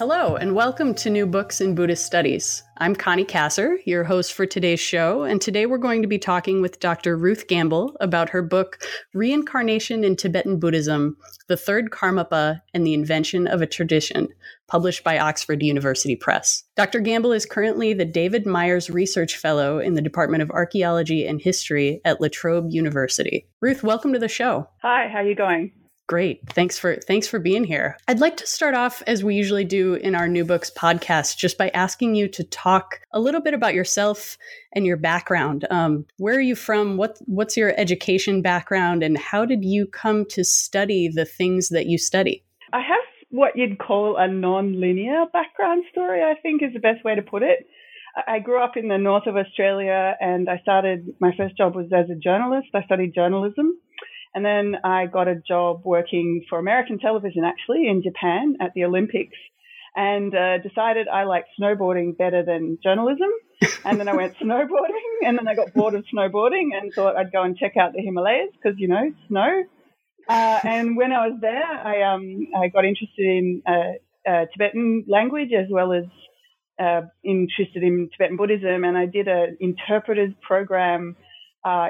Hello, and welcome to New Books in Buddhist Studies. I'm Connie Kasser, your host for today's show, and today we're going to be talking with Dr. Ruth Gamble about her book, Reincarnation in Tibetan Buddhism, The Third Karmapa and the Invention of a Tradition, published by Oxford University Press. Dr. Gamble is currently the David Myers Research Fellow in the Department of Archaeology and History at La Trobe University. Ruth, welcome to the show. Hi, how are you going? Great. Thanks for being here. I'd like to start off, as we usually do in our New Books podcast, just by asking you to talk a little bit about yourself and your background. Where are you from? What's your education background? And how did you come to study the things that you study? I have what you'd call a non-linear background story, I think is the best way to put it. I grew up in the north of Australia, and I started, my first job was as a journalist. I studied journalism. And then I got a job working for American television, actually, in Japan at the Olympics, and decided I liked snowboarding better than journalism. And then I went snowboarding, and then I got bored of snowboarding and thought I'd go and check out the Himalayas because, you know, snow. And when I was there, I got interested in Tibetan language as well as interested in Tibetan Buddhism. And I did an interpreter's program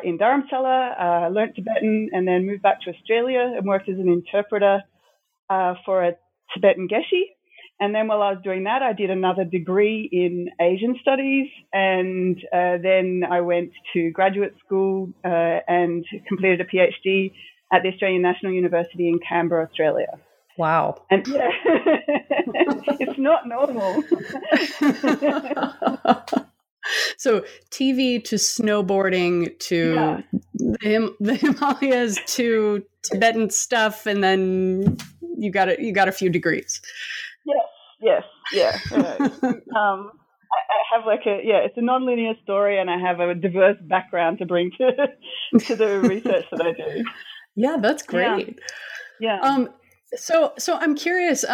in Dharamsala, learnt Tibetan, and then moved back to Australia and worked as an interpreter for a Tibetan Geshe. And then while I was doing that, I did another degree in Asian studies, and then I went to graduate school and completed a PhD at the Australian National University in Canberra, Australia. Wow. And yeah, it's not normal. So TV to snowboarding to the Himalayas to Tibetan stuff, and then you got a few degrees. Yes. I have it's a non-linear story, and I have a diverse background to bring to the research that I do. Yeah, that's great. Yeah. So I'm curious,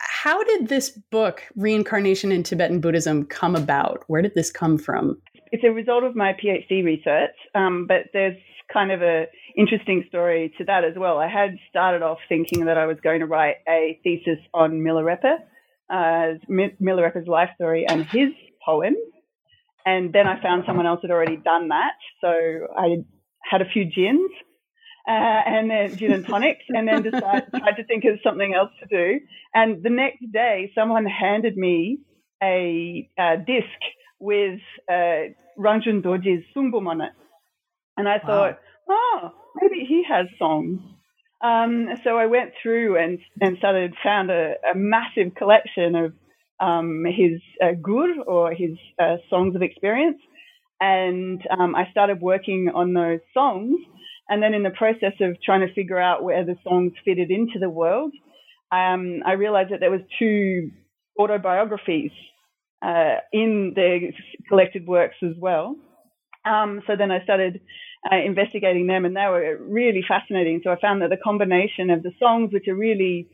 how did this book, Reincarnation in Tibetan Buddhism, come about? Where did this come from? It's a result of my PhD research, but there's kind of an interesting story to that as well. I had started off thinking that I was going to write a thesis on Milarepa, Milarepa's life story and his poem, and then I found someone else had already done that, so I had a few gins. And then gin and tonics, and then tried to think of something else to do. And the next day, someone handed me a disc with Rangjung Dorje's Sumbum on it. And I thought, maybe he has songs. So I went through and found a massive collection of his Gur, or his songs of experience. And I started working on those songs. And then in the process of trying to figure out where the songs fitted into the world, I realized that there was two autobiographies in the collected works as well. So then I started investigating them, and they were really fascinating. So I found that the combination of the songs, which are really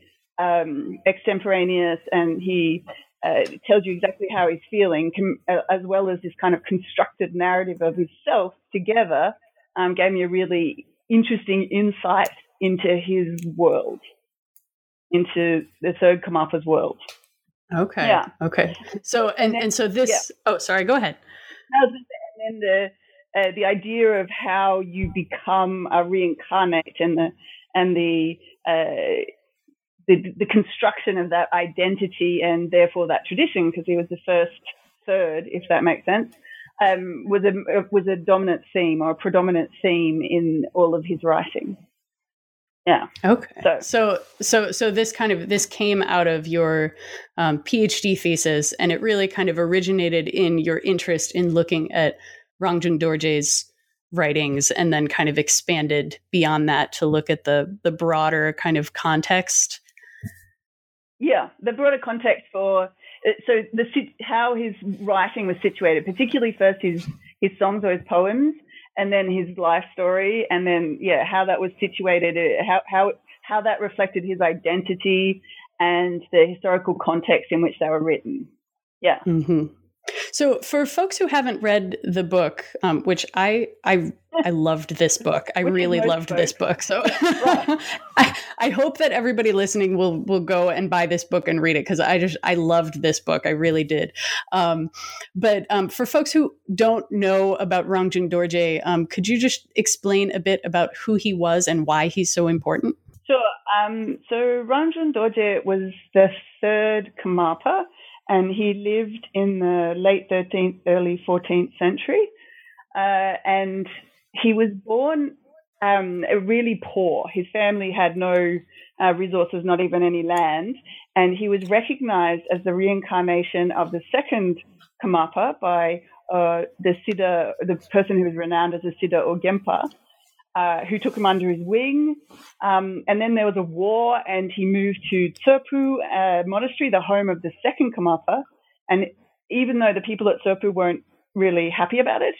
extemporaneous, and he tells you exactly how he's feeling, as well as this kind of constructed narrative of himself together, gave me a really interesting insight into his world, into the Third Karmapa's world. Okay. Yeah. Okay. So Oh, sorry. Go ahead. And then the idea of how you become a reincarnate, and the construction of that identity, and therefore that tradition, because he was the first third, if that makes sense. Was a dominant theme, or a predominant theme, in all of his writing. Yeah. Okay. So this came out of your PhD thesis, and it really kind of originated in your interest in looking at Rangjung Dorje's writings, and then kind of expanded beyond that to look at the broader kind of context? Yeah, the broader context for so the how his writing was situated, particularly first his songs or his poems, and then his life story, and then how that was situated, how that reflected his identity and the historical context in which they were written. Yeah. Mm-hmm. So for folks who haven't read the book, which I loved this book. I really loved this book. So I hope that everybody listening will go and buy this book and read it, because I loved this book. I really did. But for folks who don't know about Rangjung Dorje, could you just explain a bit about who he was and why he's so important? Sure. So Rangjung Dorje was the third Karmapa, and he lived in the late 13th, early 14th century. And he was born really poor. His family had no resources, not even any land. And he was recognized as the reincarnation of the second Karmapa by the Siddha, the person who was renowned as a Siddha or Gempa, who took him under his wing. And then there was a war, and he moved to Tsurphu Monastery, the home of the second Karmapa. And even though the people at Tsurphu weren't really happy about it,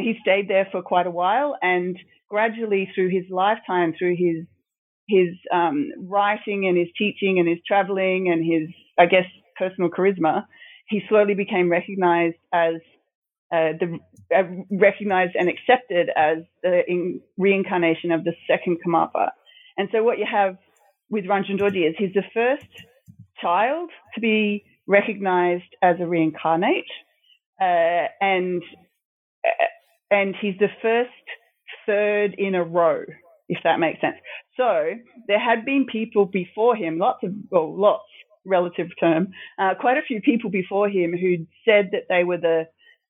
he stayed there for quite a while, and gradually through his lifetime, through his writing and his teaching and his traveling and his, I guess, personal charisma, he slowly became recognized as recognized and accepted as the reincarnation of the second Karmapa. And so what you have with Rangjung Dorje is he's the first child to be recognized as a reincarnate, and he's the first third in a row, if that makes sense. So there had been people before him, lots, relative term, quite a few people before him who'd said that they were the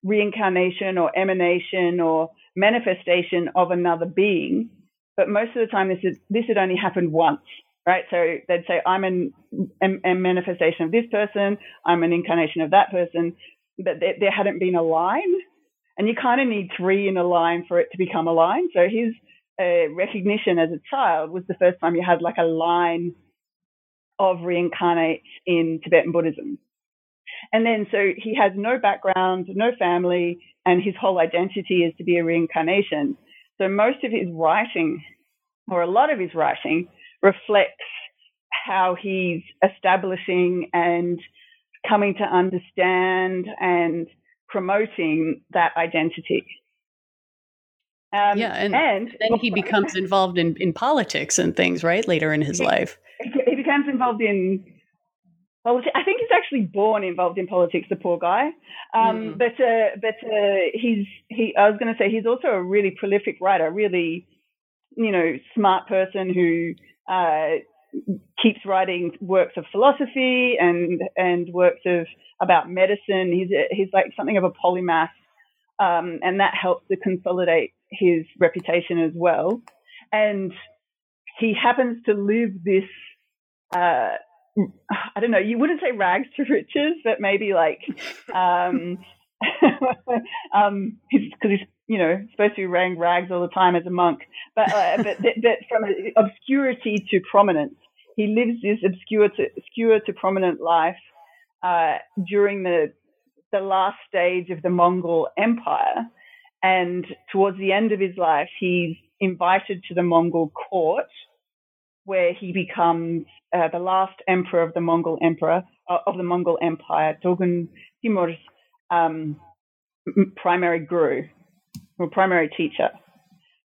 reincarnation or emanation or manifestation of another being, but most of the time this had only happened once, right? So they'd say, I'm a manifestation of this person, I'm an incarnation of that person, but there hadn't been a line, and you kind of need three in a line for it to become a line. So his recognition as a child was the first time you had like a line of reincarnates in Tibetan Buddhism. And then so he has no background, no family, and his whole identity is to be a reincarnation. So most of his writing, or a lot of his writing, reflects how he's establishing and coming to understand and promoting that identity. And then he becomes involved in politics and things, right, later in his life. He becomes involved in politics. I think he's actually born involved in politics, the poor guy. I was going to say he's also a really prolific writer, really, smart person who keeps writing works of philosophy and works about medicine. He's like something of a polymath, and that helps to consolidate his reputation as well. And he happens to live this. I don't know, you wouldn't say rags to riches, but maybe like, because he's, supposed to be wearing rags all the time as a monk, but from obscurity to prominence. He lives this obscure to prominent life during the last stage of the Mongol Empire. And towards the end of his life, he's invited to the Mongol court, where he becomes the last emperor of the Mongol Empire, Dogen Timur's primary guru or primary teacher.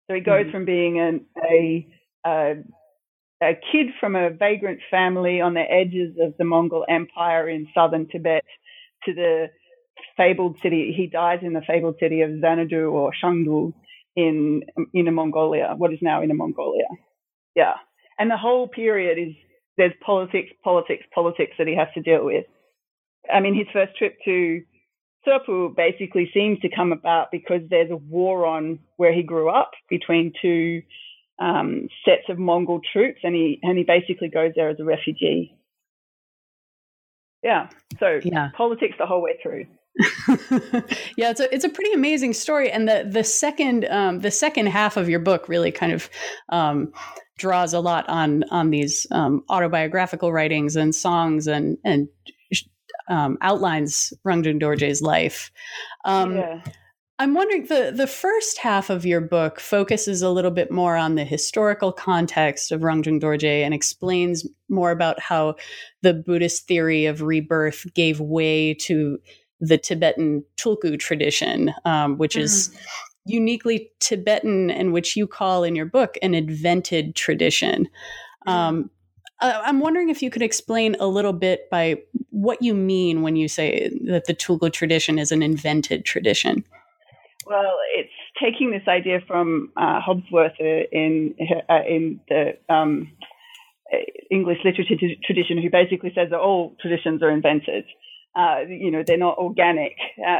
So he goes from being a kid from a vagrant family on the edges of the Mongol Empire in southern Tibet to the fabled city. He dies in the fabled city of Xanadu or Shangdu in Inner Mongolia, what is now Inner Mongolia. Yeah. And the whole period is there's politics that he has to deal with. I mean, his first trip to Tsurphu basically seems to come about because there's a war on where he grew up between two sets of Mongol troops, and he basically goes there as a refugee. Yeah, so politics the whole way through. Yeah, it's a pretty amazing story, and the second half of your book really kind of draws a lot on these autobiographical writings and songs and outlines Rangjung Dorje's life. I'm wondering, the first half of your book focuses a little bit more on the historical context of Rangjung Dorje and explains more about how the Buddhist theory of rebirth gave way to the Tibetan Tulku tradition, which is uniquely Tibetan and which you call in your book an invented tradition. I'm wondering if you could explain a little bit by what you mean when you say that the Tulku tradition is an invented tradition. Well, it's taking this idea from Hobsworth in the English literature tradition, who basically says that all traditions are invented. They're not organic.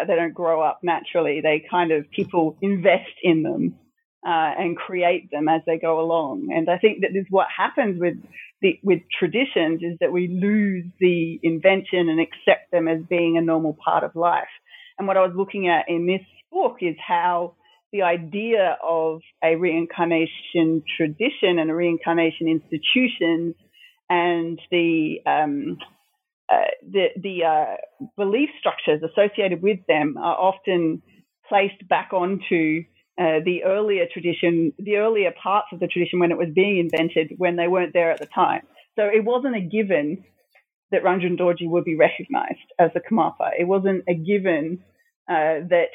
They don't grow up naturally. They kind of, people invest in them and create them as they go along. And I think that this is what happens with traditions, is that we lose the invention and accept them as being a normal part of life. And what I was looking at in this book is how the idea of a reincarnation tradition and a reincarnation institution and the belief structures associated with them are often placed back onto the earlier tradition, the earlier parts of the tradition when it was being invented, when they weren't there at the time. So it wasn't a given that Rangjung Dorje would be recognized as a Karmapa. It wasn't a given that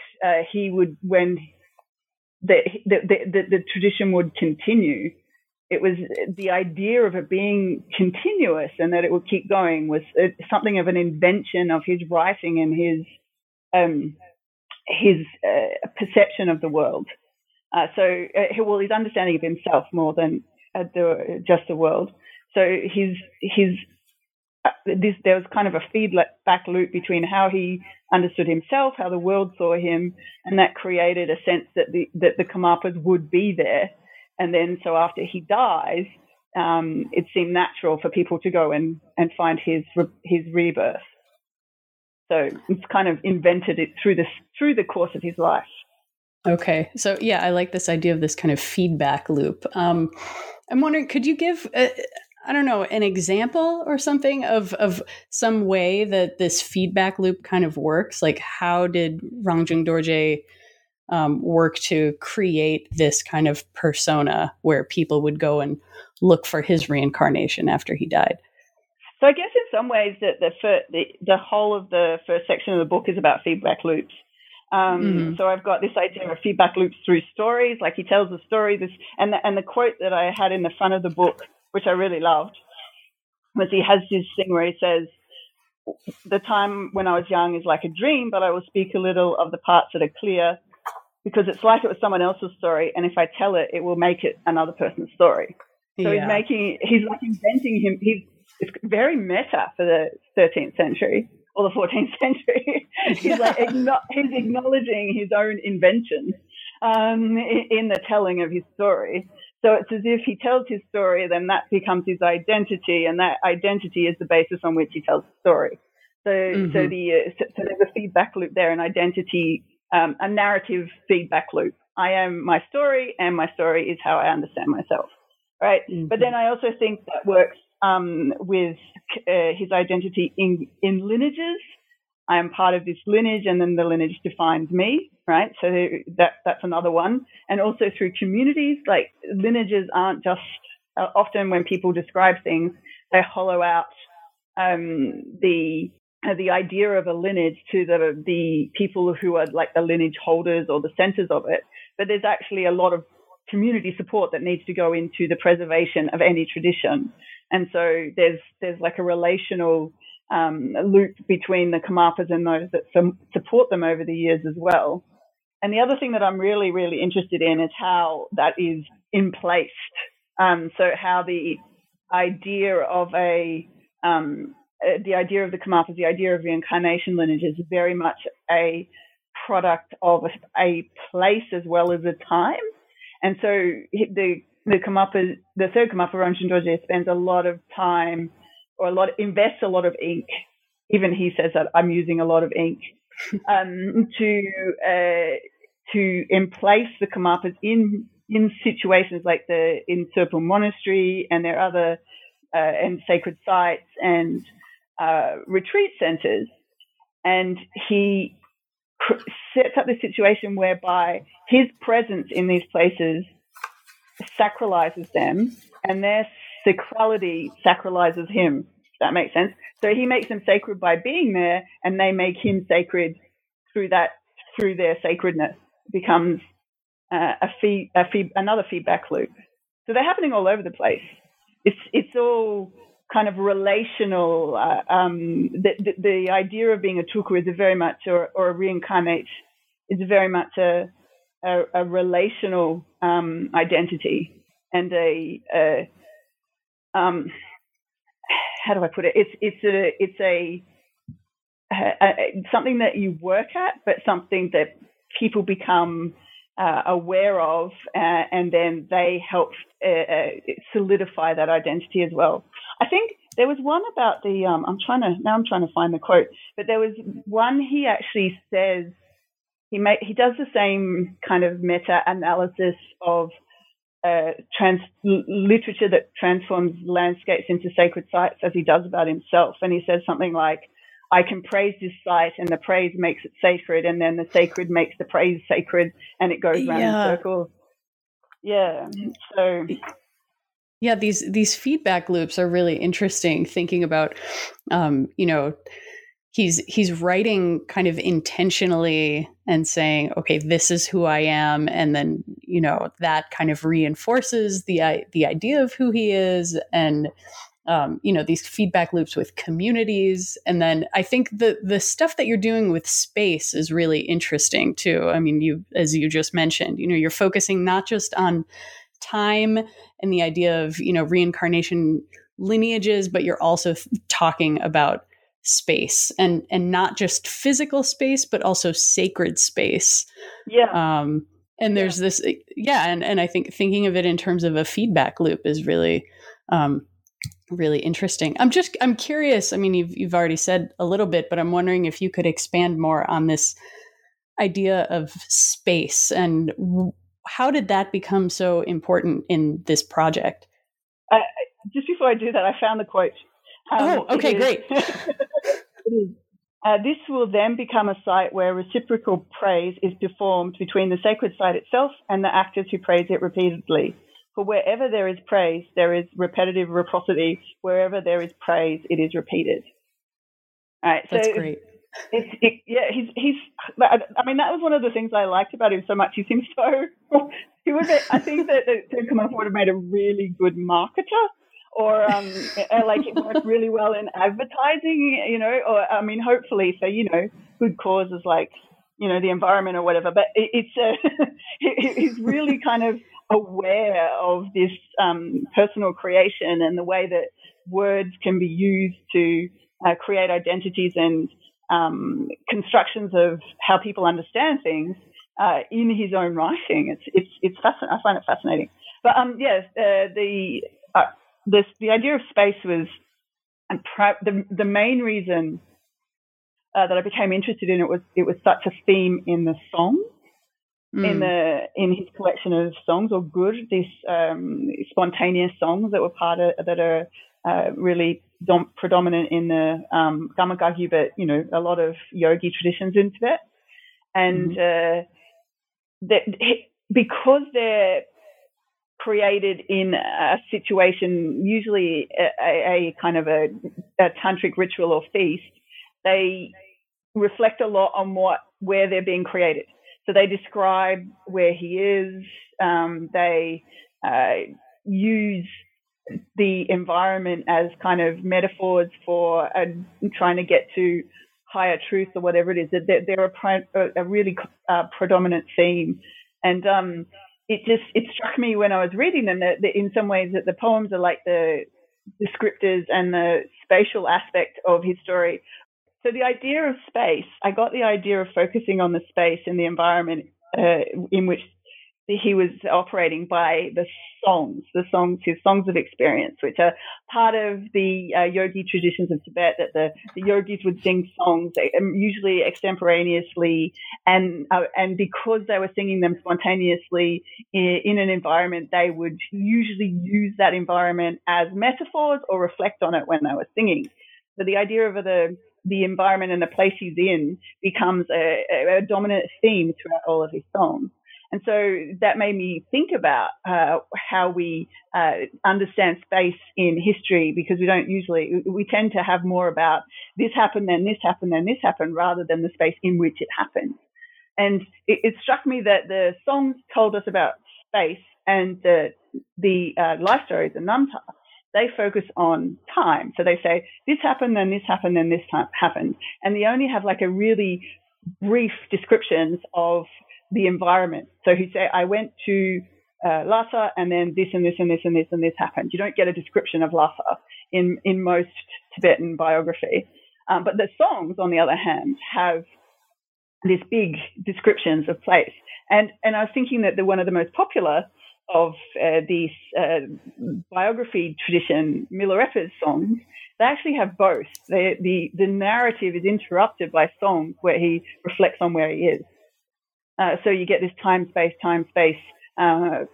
the tradition would continue. It was the idea of it being continuous and that it would keep going was something of an invention of his writing and his perception of the world. So his understanding of himself more than just the world. So there was kind of a feedback loop between how he understood himself, how the world saw him, and that created a sense that the Karmapas would be there. And then so after he dies, it seemed natural for people to go and find his rebirth. So it's kind of invented it through the course of his life. Okay. So yeah, I like this idea of this kind of feedback loop. I'm wondering, could you give an example or something of some way that this feedback loop kind of works? Like, how did Rangjung Dorje work to create this kind of persona where people would go and look for his reincarnation after he died? So I guess in some ways that the whole of the first section of the book is about feedback loops. So I've got this idea of feedback loops through stories. Like, he tells a story, and the quote that I had in the front of the book, which I really loved, was he has this thing where he says, "The time when I was young is like a dream, but I will speak a little of the parts that are clear, because it's like it was someone else's story, and if I tell it, it will make it another person's story." So yeah. It's very meta for the 13th century or the 14th century. He's acknowledging his own invention in the telling of his story. So it's as if he tells his story, then that becomes his identity, and that identity is the basis on which he tells the story. So there's a feedback loop there, an identity, a narrative feedback loop. I am my story, and my story is how I understand myself, right? Mm-hmm. But then I also think that works with his identity in lineages. I am part of this lineage, and then the lineage defines me, right? So that's another one. And also through communities, like, lineages aren't just, often when people describe things, they hollow out the idea of a lineage to the people who are like the lineage holders or the centers of it. But there's actually a lot of community support that needs to go into the preservation of any tradition. And so there's like a relational loop between the Karmapas and those that support them over the years as well. And the other thing that I'm really, really interested in is how that is emplaced. So how the idea of the idea of the Karmapas, the idea of reincarnation lineage, is very much a product of a place as well as a time. And so the Karmapa, the third Karmapa, Rangjung Dorje, spends a lot of time, invests a lot of ink. Even he says that I'm using a lot of ink to emplace the Karmapas in situations like in Serpa Monastery and their other and sacred sites and retreat centers. And he sets up the situation whereby his presence in these places sacralizes them, and their sacrality sacralizes him. That makes sense. So he makes them sacred by being there, and they make him sacred through their sacredness. It becomes another feedback loop. So they're happening all over the place. It's all kind of relational. The idea of being a tulku is a relational identity, and how do I put it? It's something that you work at, but something that people become aware of, and then they help solidify that identity as well. I think there was one about the. I'm trying to find the quote, but there was one he actually says. He does the same kind of meta-analysis of literature that transforms landscapes into sacred sites as he does about himself. And he says something like, I can praise this site and the praise makes it sacred, and then the sacred makes the praise sacred, and it goes round in circles. Yeah. So... yeah, these feedback loops are really interesting, thinking about, he's writing kind of intentionally and saying, okay, this is who I am. And then, that kind of reinforces the idea of who he is, and, these feedback loops with communities. And then I think the stuff that you're doing with space is really interesting too. I mean, as you just mentioned, you're focusing not just on time and the idea of, reincarnation lineages, but you're also talking about space and not just physical space, but also sacred space. Yeah. And there's this, and I think thinking of it in terms of a feedback loop is really, really interesting. I'm curious. I mean, you've already said a little bit, but I'm wondering if you could expand more on this idea of space and how did that become so important in this project? Just before I do that, I found the quote. Great. This will then become a site where reciprocal praise is performed between the sacred site itself and the actors who praise it repeatedly. For wherever there is praise, there is repetitive reciprocity. Wherever there is praise, it is repeated. All right, so that's great. That was one of the things I liked about him so much. He seems so. I think that the Karmapa would have made a really good marketer. Or it worked really well in advertising, hopefully for, good causes like, the environment or whatever. But he's really kind of aware of this personal creation and the way that words can be used to create identities and constructions of how people understand things in his own writing. It's fascinating. I find it fascinating. But, the idea of space was the main reason that I became interested in it. It was such a theme in the song, in his collection of songs, or Gur, these spontaneous songs that were really predominant in the Gamagagyu, but a lot of yogi traditions in Tibet, and because they're created in a situation, usually a kind of a tantric ritual or feast, they reflect a lot on where they're being created. So they describe where he is. They use the environment as kind of metaphors for trying to get to higher truth or whatever it is. They're a really predominant theme, and It struck me when I was reading them that in some ways that the poems are like the descriptors and the spatial aspect of his story. So the idea of space, I got the idea of focusing on the space and the environment in which he was operating by his songs of experience, which are part of the yogi traditions of Tibet, that the yogis would sing songs, usually extemporaneously, and because they were singing them spontaneously in an environment, they would usually use that environment as metaphors or reflect on it when they were singing. So the idea of the environment and the place he's in becomes a dominant theme throughout all of his songs. And so that made me think about how we understand space in history, because we don't usually, we tend to have more about this happened, then this happened, then this happened, rather than the space in which it happened. And it struck me that the songs told us about space, and the life stories, the Namta, they focus on time. So they say, this happened, then this happened, then this time happened. And they only have like a really brief descriptions of the environment. So he'd say, I went to Lhasa, and then this and this and this and this and this happened. You don't get a description of Lhasa in most Tibetan biography. But the songs, on the other hand, have these big descriptions of place. And I was thinking that one of the most popular of these biography tradition, Milarepa's songs, they actually have both. The narrative is interrupted by songs where he reflects on where he is. So you get this time-space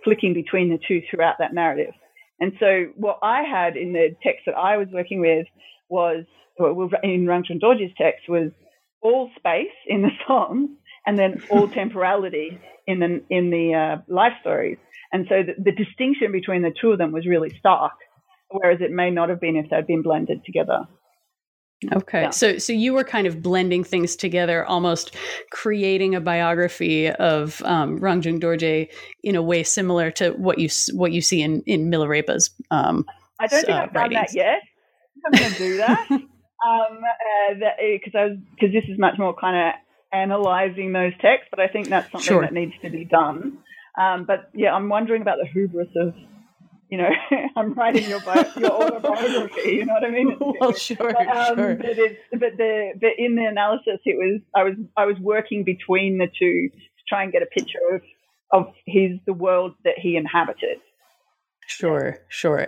flicking between the two throughout that narrative. And so what I had in the text that I was working with was, in Rangjung Dorje's text, was all space in the songs and then all temporality in the life stories. And so the distinction between the two of them was really stark, whereas it may not have been if they'd been blended together. Okay. Yeah. So you were kind of blending things together, almost creating a biography of Rangjung Dorje in a way similar to what you see in Milarepa's I don't think I've done that yet. I'm going to do that because this is much more kind of analyzing those texts, but I think that's something that needs to be done. But yeah, I'm wondering about the hubris of, I'm writing your autobiography. You know what I mean? Well, sure, sure. But in the analysis, it was I was working between the two to try and get a picture of the world that he inhabited. Sure.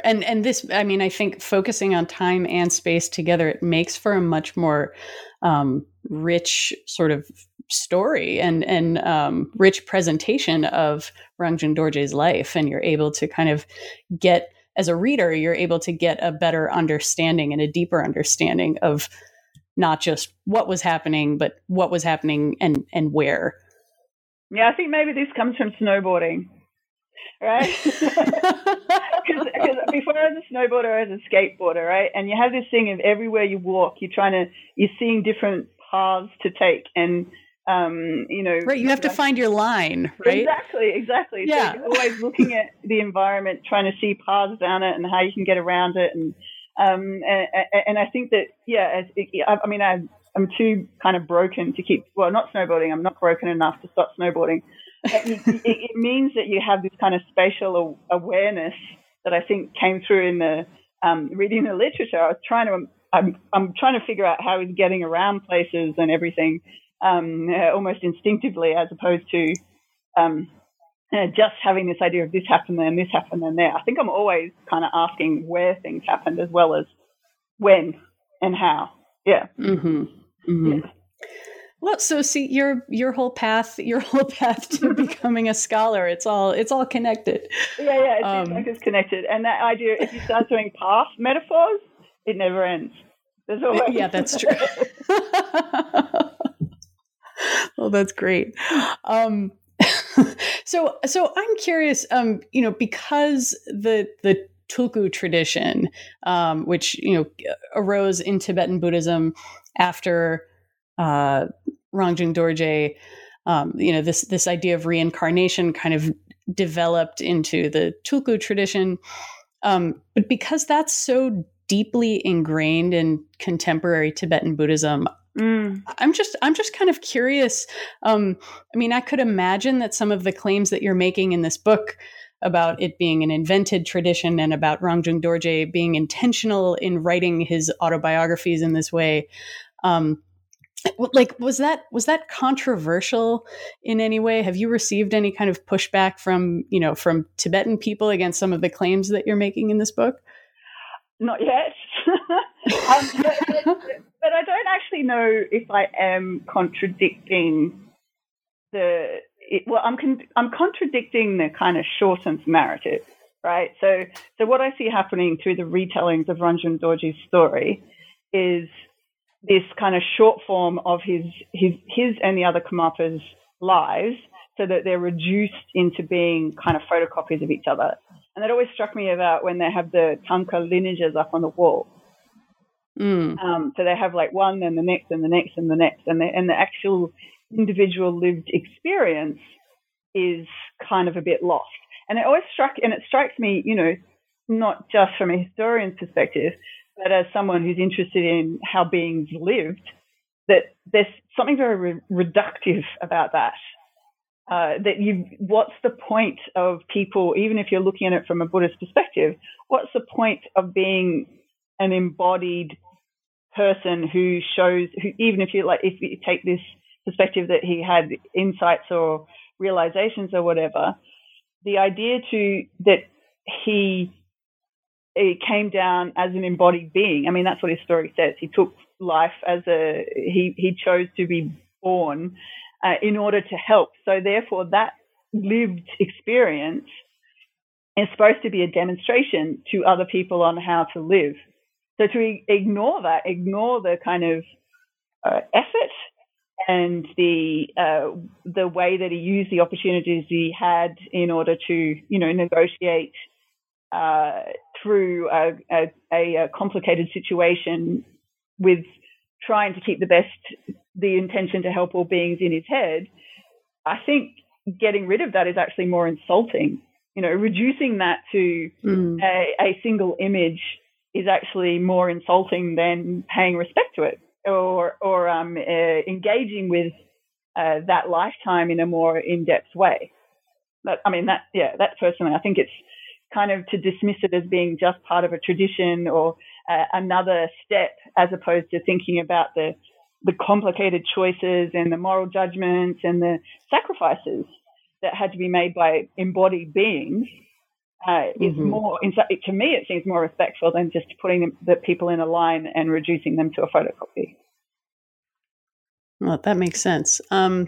And this, I mean, I think focusing on time and space together, it makes for a much more rich sort of story and rich presentation of Rangjung Dorje's life, and you're able to kind of get, as a reader, you're able to get a better understanding and a deeper understanding of not just what was happening, but what was happening and where. Yeah, I think maybe this comes from snowboarding, right? Because before I was a snowboarder, I was a skateboarder, right? And you have this thing of everywhere you walk, you're seeing different paths to take, and right, you have to find your line, right? Exactly. Yeah. So you're always looking at the environment, trying to see paths down it and how you can get around it. And I think that, I'm too kind of broken to keep, well, not snowboarding. I'm not broken enough to stop snowboarding. It means that you have this kind of spatial awareness that I think came through in the, reading the literature. I'm trying to figure out how he's getting around places and everything. Almost instinctively, as opposed to just having this idea of this happened there and this happened and there. I think I'm always kind of asking where things happened as well as when and how. Yeah. Mm-hmm. Mm-hmm. Yeah. Well, so see your whole path to becoming a scholar. It's all connected. Yeah. It's connected, and that idea, if you start doing past metaphors, it never ends. There's always that's true. Well, that's great. So I'm curious, because the Tulku tradition, which, arose in Tibetan Buddhism after Rangjung Dorje, this idea of reincarnation kind of developed into the Tulku tradition. But because that's so deeply ingrained in contemporary Tibetan Buddhism, I'm just kind of curious. I could imagine that some of the claims that you're making in this book about it being an invented tradition and about Rangjung Dorje being intentional in writing his autobiographies in this way, Like, was that controversial in any way? Have you received any kind of pushback from Tibetan people against some of the claims that you're making in this book? Not yet. But I don't actually know if I am contradicting I'm contradicting the kind of shortened narrative, right? So what I see happening through the retellings of Rangjung Dorje's story is this kind of short form of his and the other Karmapas' lives, so that they're reduced into being kind of photocopies of each other. And that always struck me about when they have the Tanka lineages up on the wall. Mm. So they have like one, then the next, and the next, and the next, and the actual individual lived experience is kind of a bit lost. And it strikes me, not just from a historian's perspective, but as someone who's interested in how beings lived, that there's something very reductive about that. What's the point of people, even if you're looking at it from a Buddhist perspective, what's the point of being an embodied person who even if you if you take this perspective that he had insights or realizations or whatever, the idea that he came down as an embodied being. I mean, that's what his story says. He took life he chose to be born in order to help. So therefore that lived experience is supposed to be a demonstration to other people on how to live. So to ignore the kind of effort and the way that he used the opportunities he had in order to, negotiate through a complicated situation with trying to keep the intention to help all beings in his head, I think getting rid of that is actually more insulting. Reducing that to a single image is actually more insulting than paying respect to it or engaging with that lifetime in a more in-depth way. That's personally, I think it's kind of to dismiss it as being just part of a tradition or another step, as opposed to thinking about the complicated choices and the moral judgments and the sacrifices that had to be made by embodied beings is more. To me, it seems more respectful than just putting the people in a line and reducing them to a photocopy. Well, that makes sense. So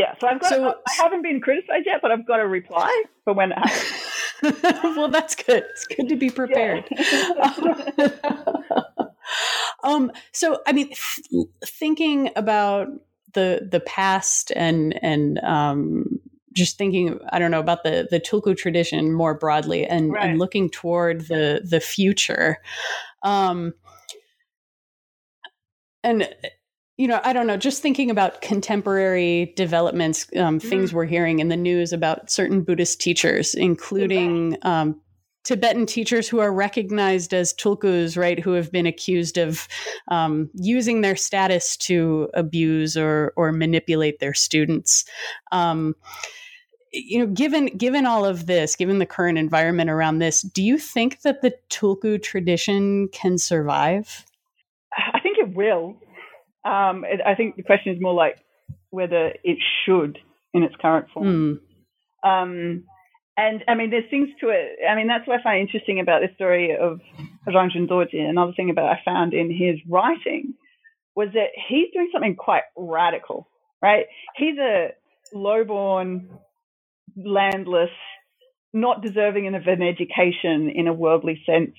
I haven't been criticized yet, but I've got a reply for when it happens. Well, that's good. It's good to be prepared. Yeah. Thinking about the past and just thinking, about the Tulku tradition more broadly and looking toward the future. Just thinking about contemporary developments, things we're hearing in the news about certain Buddhist teachers, including Tibetan teachers who are recognized as Tulkus, right, who have been accused of using their status to abuse or manipulate their students. Given all of this, given the current environment around this, do you think that the Tulku tradition can survive? I think it will. I think the question is more like whether it should in its current form. There's things to it. That's what I find interesting about the story of Rangjung Dorje. Another thing I found in his writing was that he's doing something quite radical, right? He's a lowborn, landless, not deserving of an education in a worldly sense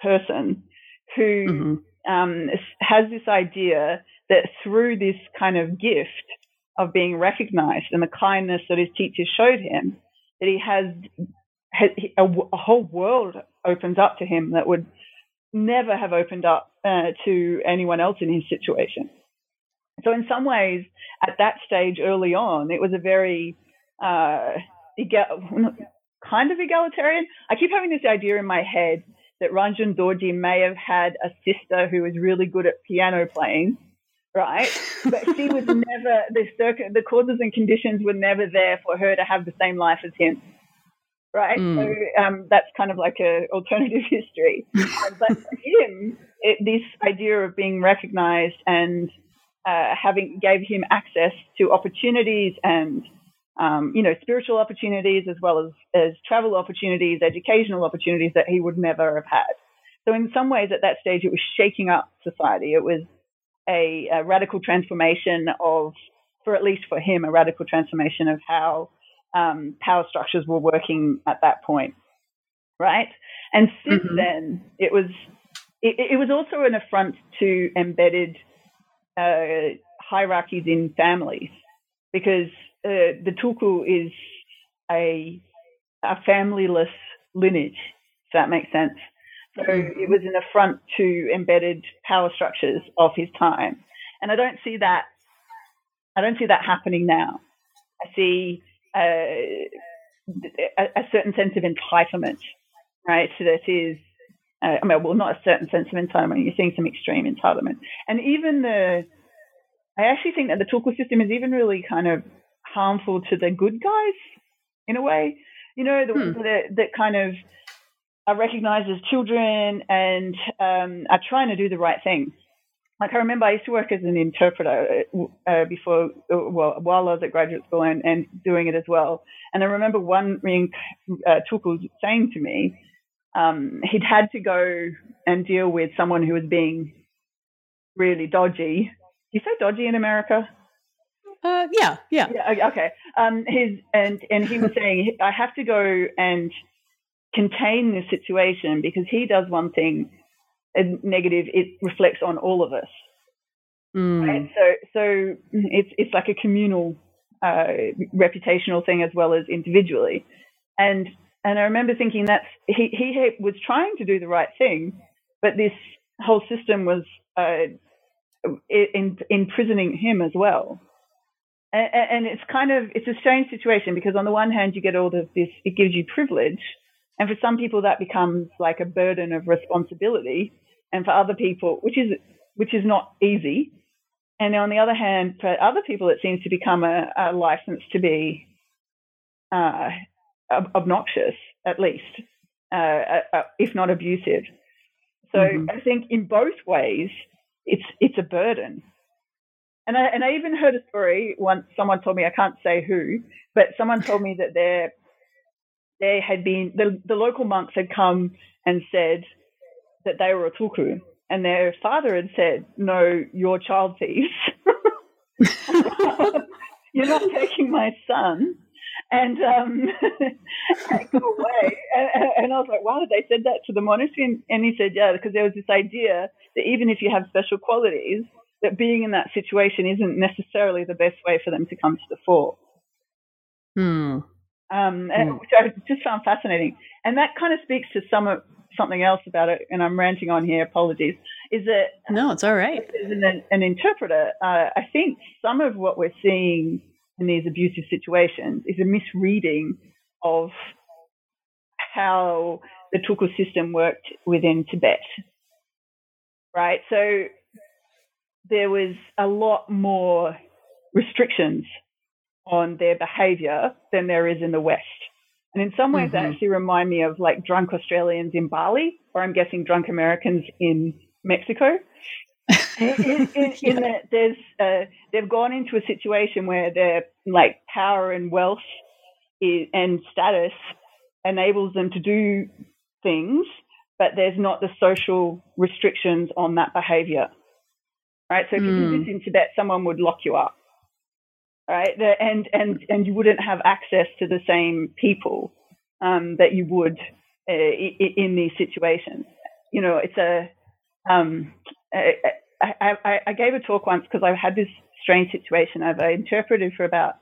person who has this idea that through this kind of gift of being recognized and the kindness that his teachers showed him, that he has a whole world opens up to him that would never have opened up to anyone else in his situation. So in some ways, at that stage early on, it was a very kind of egalitarian. I keep having this idea in my head that Ranjan Dorje may have had a sister who was really good at piano playing, right? But she was never, the causes and conditions were never there for her to have the same life as him, right? So that's kind of like an alternative history. But for him, this idea of being recognized and gave him access to opportunities and, spiritual opportunities as well as travel opportunities, educational opportunities that he would never have had. So in some ways at that stage, it was shaking up society. It was a radical transformation for radical transformation of how power structures were working at that point, right? And since then, it was also an affront to embedded hierarchies in families, because the Tulku is a familyless lineage, if that makes sense. So it was an affront to embedded power structures of his time. And I don't see that happening now. I see a certain sense of entitlement, right? So that is, not a certain sense of entitlement. You're seeing some extreme entitlement. And even I actually think that the Tulku system is even really kind of harmful to the good guys in a way, that kind of are recognized as children and are trying to do the right thing. Like I remember I used to work as an interpreter while I was at graduate school and doing it as well. And I remember one Tulku saying to me, he'd had to go and deal with someone who was being really dodgy. You say dodgy in America? Yeah. Okay. And he was saying, I have to go and contain this situation because he does one thing negative, it reflects on all of us. Right? So it's like a communal reputational thing as well as individually. And I remember thinking that he was trying to do the right thing, but this whole system was imprisoning him as well. And it's a strange situation because on the one hand you get all of this, it gives you privilege, and for some people that becomes like a burden of responsibility, and for other people, which is not easy. And on the other hand, for other people it seems to become a license to be obnoxious, at least, if not abusive. So I think in both ways, it's a burden. And I even heard a story once. Someone told me, I can't say who, but someone told me that they had been the local monks had come and said that they were a Tulku, and their father had said, "No, you're child thieves. You're not taking my son." And go away. And I was like, wow, they said that to the monastery? And he said, yeah, because there was this idea that even if you have special qualities, that being in that situation isn't necessarily the best way for them to come to the fore. Which I just found fascinating. And that kind of speaks to something else about it, and I'm ranting on here, apologies, is that... No, it's all right. As an interpreter, I think some of what we're seeing in these abusive situations is a misreading of how the Tulku system worked within Tibet, right? So there was a lot more restrictions on their behaviour than there is in the West. And in some ways that actually remind me of like drunk Australians in Bali, or I'm guessing drunk Americans in Mexico. In that there's they've gone into a situation where their like power and wealth and status enables them to do things, but there's not the social restrictions on that behavior, right? So if you do this in Tibet, someone would lock you up, right? And you wouldn't have access to the same people that you would in these situations. You know, it's a I gave a talk once because I had this strange situation. I've interpreted for about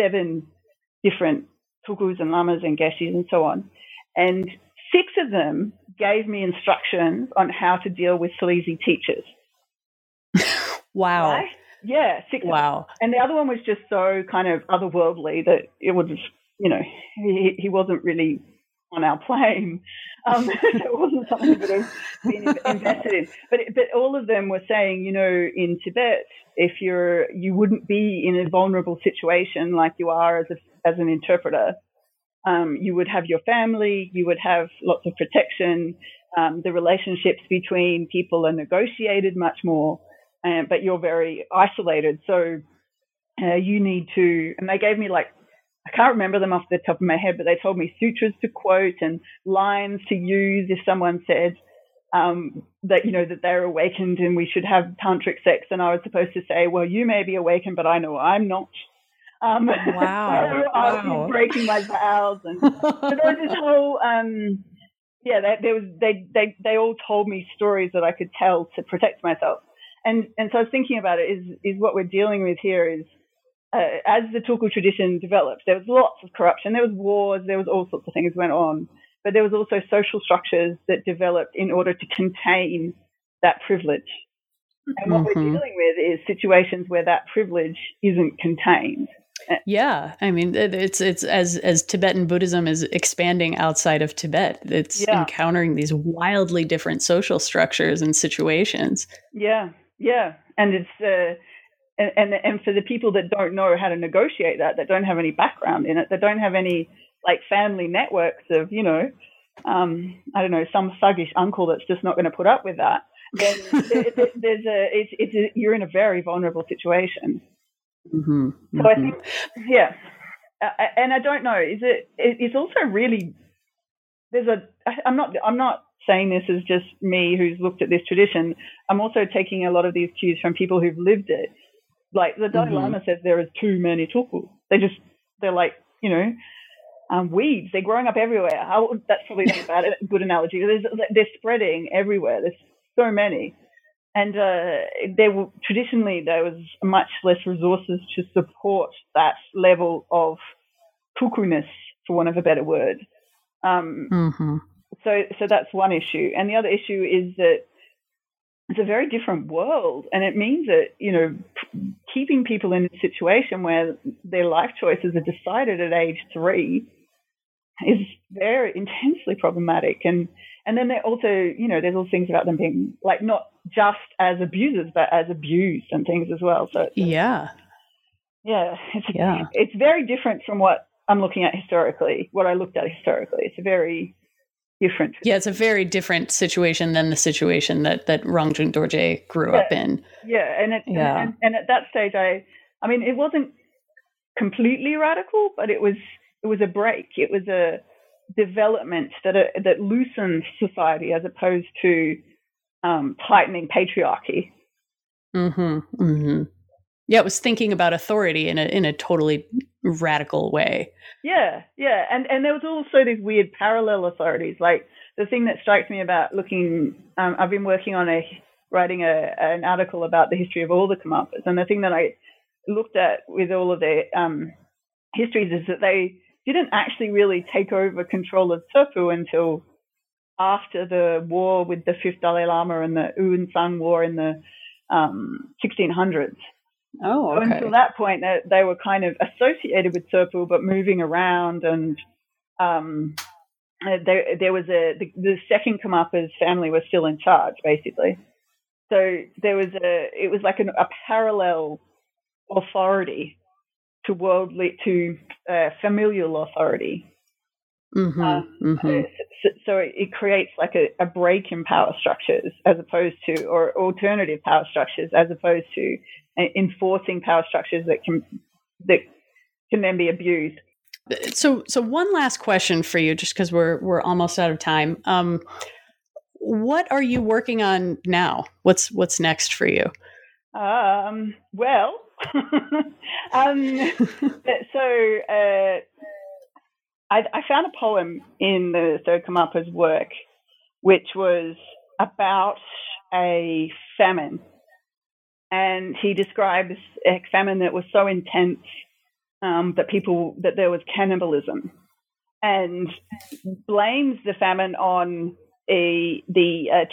7 different Tulkus and Lamas and Geshes and so on, and 6 of them gave me instructions on how to deal with sleazy teachers. Wow. Right? Yeah, 6. Wow. And the other one was just so kind of otherworldly that it was, he wasn't really on our plane. It wasn't something that would have been invested in. But all of them were saying, in Tibet, if you wouldn't be in a vulnerable situation like you are as an interpreter, you would have your family, you would have lots of protection, the relationships between people are negotiated much more. but you're very isolated. So you need to, and they gave me like, I can't remember them off the top of my head, but they told me sutras to quote and lines to use if someone said that, you know, that they're awakened and we should have tantric sex. And I was supposed to say, well, you may be awakened, but I know I'm not. Wow. So I was breaking my vows. And so there was this whole, they all told me stories that I could tell to protect myself. And so I was thinking about it is what we're dealing with here is, as the Tulku tradition developed, there was lots of corruption, there was wars, there was all sorts of things went on, but there was also social structures that developed in order to contain that privilege. And what we're dealing with is situations where that privilege isn't contained. Yeah, I mean, it's as Tibetan Buddhism is expanding outside of Tibet, it's encountering these wildly different social structures and situations. Yeah, and it's. And for the people that don't know how to negotiate that don't have any background in it, that don't have any like family networks of, you know, some thuggish uncle that's just not going to put up with that, then you're in a very vulnerable situation. So I think, and I don't know, it's also really, I'm not saying this as just me who's looked at this tradition. I'm also taking a lot of these cues from people who've lived it. Like the Dalai Lama says, there is too many tulku. They're like, you know, weeds. They're growing up everywhere. That's probably not a good analogy. They're spreading everywhere. There's so many, and traditionally there was much less resources to support that level of tulku-ness, for want of a better word. So that's one issue, and the other issue is that it's a very different world, and it means that, you know, keeping people in a situation where their life choices are decided at age 3 is very intensely problematic. And then they're also, you know, there's all things about them being like not just as abusers but as abused and things as well. So it's very different from what I'm looking at historically. What I looked at historically, it's a very different. Yeah, it's a very different situation than the situation that Rangjung Dorje grew up in. Yeah, and at that stage, I mean, it wasn't completely radical, but it was a break. It was a development that loosened society as opposed to tightening patriarchy. Yeah, it was thinking about authority in a totally radical way. Yeah. And there was also these weird parallel authorities. Like the thing that strikes me about looking, I've been working on writing an article about the history of all the Karmapas. And the thing that I looked at with all of their histories is that they didn't actually really take over control of Tsurphu until after the war with the 5th Dalai Lama and the Ü-Tsang War in the 1600s. Oh, okay. So until that point, they were kind of associated with Tsurphu, but moving around, and the second Karmapa's family was still in charge, basically. So it was like a parallel authority to familial authority. So it creates like a break in power structures as opposed to, or alternative power structures as opposed to enforcing power structures that can then be abused. So one last question for you, just because we're almost out of time. What are you working on now? What's next for you? I found a poem in the Third Karmapa's work, which was about a famine. And he describes a famine that was so intense that there was cannibalism, and blames the famine on the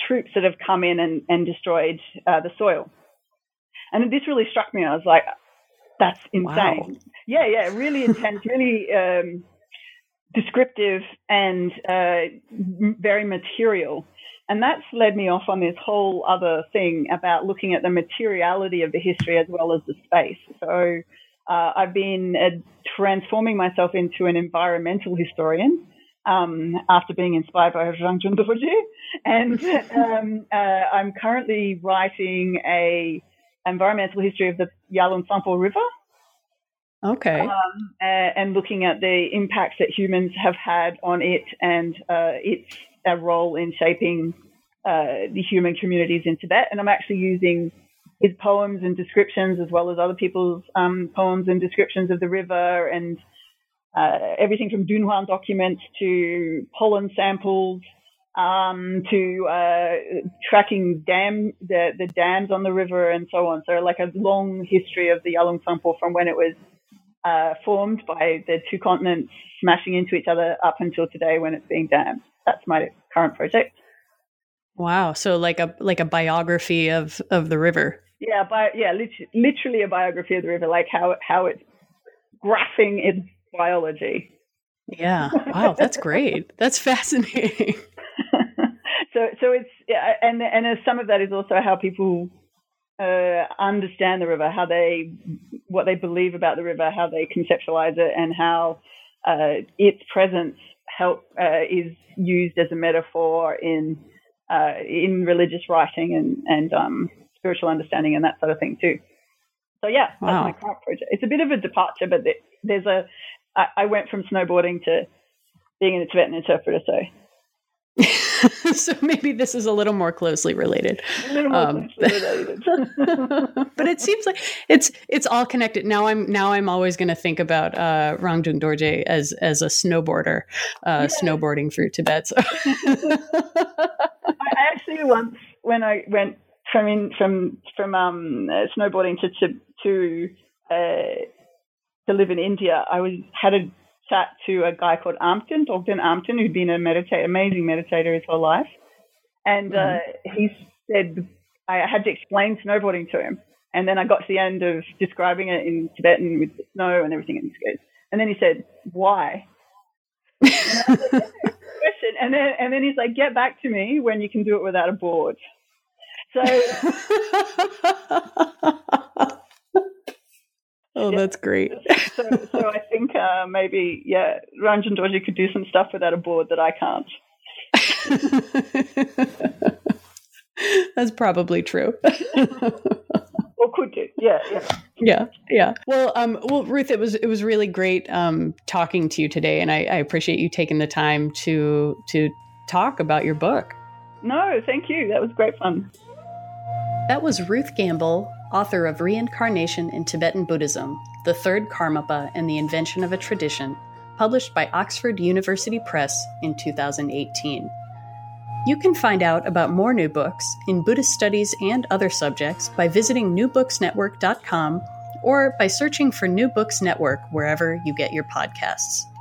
troops that have come in and destroyed the soil. And this really struck me. I was like, that's insane. Wow. Yeah, really intense, really... descriptive and very material, and that's led me off on this whole other thing about looking at the materiality of the history as well as the space. So I've been transforming myself into an environmental historian after being inspired by Rangjung Dorje, and I'm currently writing a environmental history of the Yarlung Tsangpo River. Okay. And looking at the impacts that humans have had on it and its role in shaping the human communities in Tibet. And I'm actually using his poems and descriptions as well as other people's poems and descriptions of the river and everything from Dunhuang documents to pollen samples to tracking the dams on the river and so on. So like a long history of the Yarlung Tsangpo from when it was formed by the two continents smashing into each other up until today when it's being dammed. That's my current project. Wow. So like a biography of the river. Yeah. Literally a biography of the river, like how it's graphing its biology. Yeah. Wow. That's great. That's fascinating. So it's, yeah, and some of that is also how people understand the river, what they believe about the river, how they conceptualize it, and how its presence is used as a metaphor in religious writing and spiritual understanding and that sort of thing too. So yeah, wow. That's my current project. It's a bit of a departure, but I went from snowboarding to being a Tibetan interpreter, so. So maybe this is a little more closely related. But it seems like it's all connected. Now I'm always going to think about Rangjung Dorje as a snowboarder, snowboarding through Tibet. So. I actually once, when I went from snowboarding to live in India, I had a chat to a guy called Dogden Amten, who'd been amazing meditator his whole life. And he said, I had to explain snowboarding to him. And then I got to the end of describing it in Tibetan with the snow and everything. And then he said, why? And I said, question. And then he's like, get back to me when you can do it without a board. So... Oh, yeah. That's great. so I think maybe, yeah, Ranjan Dorje could do some stuff without a board that I can't. That's probably true. Or could do, yeah. Well, Ruth, it was really great talking to you today, and I appreciate you taking the time to talk about your book. No, thank you. That was great fun. That was Ruth Gamble, author of Reincarnation in Tibetan Buddhism, The Third Karmapa and the Invention of a Tradition, published by Oxford University Press in 2018. You can find out about more new books in Buddhist studies and other subjects by visiting newbooksnetwork.com or by searching for New Books Network wherever you get your podcasts.